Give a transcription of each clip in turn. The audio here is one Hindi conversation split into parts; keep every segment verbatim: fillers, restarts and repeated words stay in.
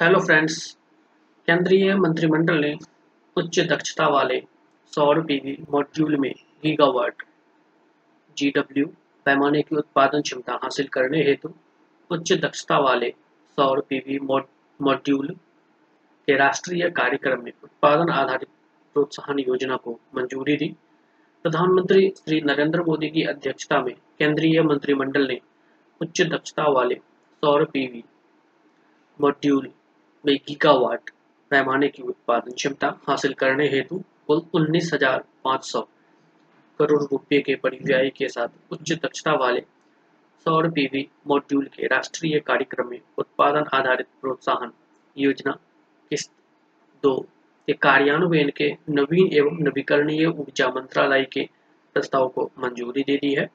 हेलो फ्रेंड्स, केंद्रीय मंत्रिमंडल ने उच्च दक्षता वाले सौर पीवी मॉड्यूल में गीगावाट जी डब्ल्यू पैमाने की उत्पादन क्षमता हासिल करने हेतु उच्च दक्षता वाले सौर पीवी मॉड्यूल के राष्ट्रीय कार्यक्रम में उत्पादन आधारित प्रोत्साहन योजना को मंजूरी दी। प्रधानमंत्री श्री नरेंद्र मोदी की अध्यक्षता में केंद्रीय मंत्रिमंडल ने उच्च दक्षता वाले सौर पीवी मॉड्यूल में गीगावाट पैमाने की उत्पादन क्षमता हासिल करने हेतु कुल उन्नीस हजार पाँच सौ करोड़ रुपये के पर्याय के साथ उच्च दक्षता वाले सौर पीवी मॉड्यूल के राष्ट्रीय कार्यक्रम में उत्पादन आधारित प्रोत्साहन योजना किस्त दो के कार्यान्वयन के नवीन एवं नवीकरणीय ऊर्जा मंत्रालय के प्रस्ताव को मंजूरी दे दी है।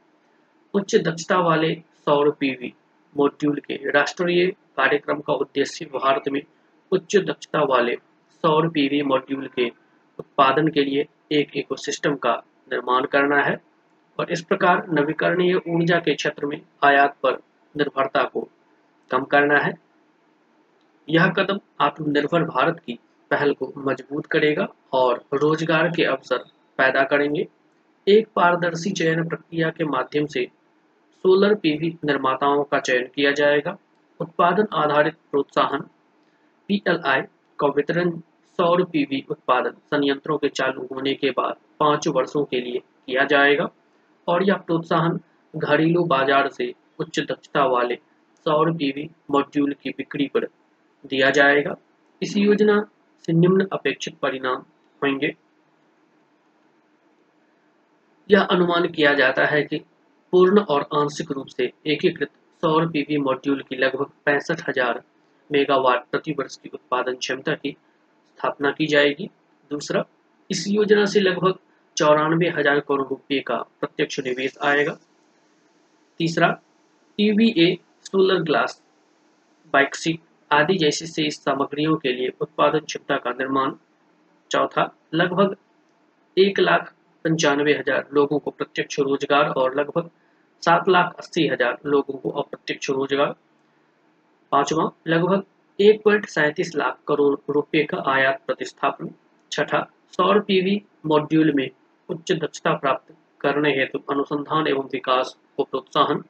उच्च दक्षता वाले सौर पीवी मॉड्यूल के राष्ट्रीय कार्यक्रम का उद्देश्य भारत में उच्च दक्षता वाले सौर पीवी मॉड्यूल के उत्पादन के लिए एक इकोसिस्टम का निर्माण करना है और इस प्रकार नवीकरणीय ऊर्जा के क्षेत्र में आयात पर निर्भरता को कम करना है। यह कदम आत्मनिर्भर भारत की पहल को मजबूत करेगा और रोजगार के अवसर पैदा करेंगे। एक पारदर्शी चयन प्रक्रिया के माध्यम से सोलर पीवी निर्माताओं का चयन किया जाएगा। उत्पादन आधारित प्रोत्साहन पीएलआई का वितरण सौर पीवी उत्पादन संयंत्रों के चालू होने के बाद पाँच वर्षों के लिए किया जाएगा और यह प्रोत्साहन घरेलू बाजार से उच्च दक्षता वाले सौर पीवी मॉड्यूल की बिक्री पर दिया जाएगा। इस योजना से निम्न अपेक्षित परिणाम होंगे। यह अनुमान किया जाता है कि पूर्ण और आंशिक रूप से एकीकृत सौर पीवी मॉड्यूल की लगभग पैंसठ हजार मेगावाट प्रतिवर्ष की उत्पादन क्षमता की स्थापना की जाएगी। दूसरा, इस योजना से लगभग चौरानवे हजार करोड़ रुपये का प्रत्यक्ष निवेश आएगा। तीसरा, ईवीए, सोलर ग्लास, बाइक्सी आदि जैसी से इस सामग्रियों के लिए उत्पादन क्षमता का निर्माण। चौथा, लगभग एक लाख पंचानवे हजार लोगों को प्रत्यक्ष रोजगार और लगभग सात लाख अस्सी हजार लोगों को अप्रत्यक्ष रोजगार। पांचवा, लगभग एक पॉइंट सैंतीस लाख करोड़ रुपए का आयात प्रतिस्थापन। छठा, सौर पीवी मॉड्यूल में उच्च दक्षता प्राप्त करने हेतु अनुसंधान एवं विकास को प्रोत्साहन।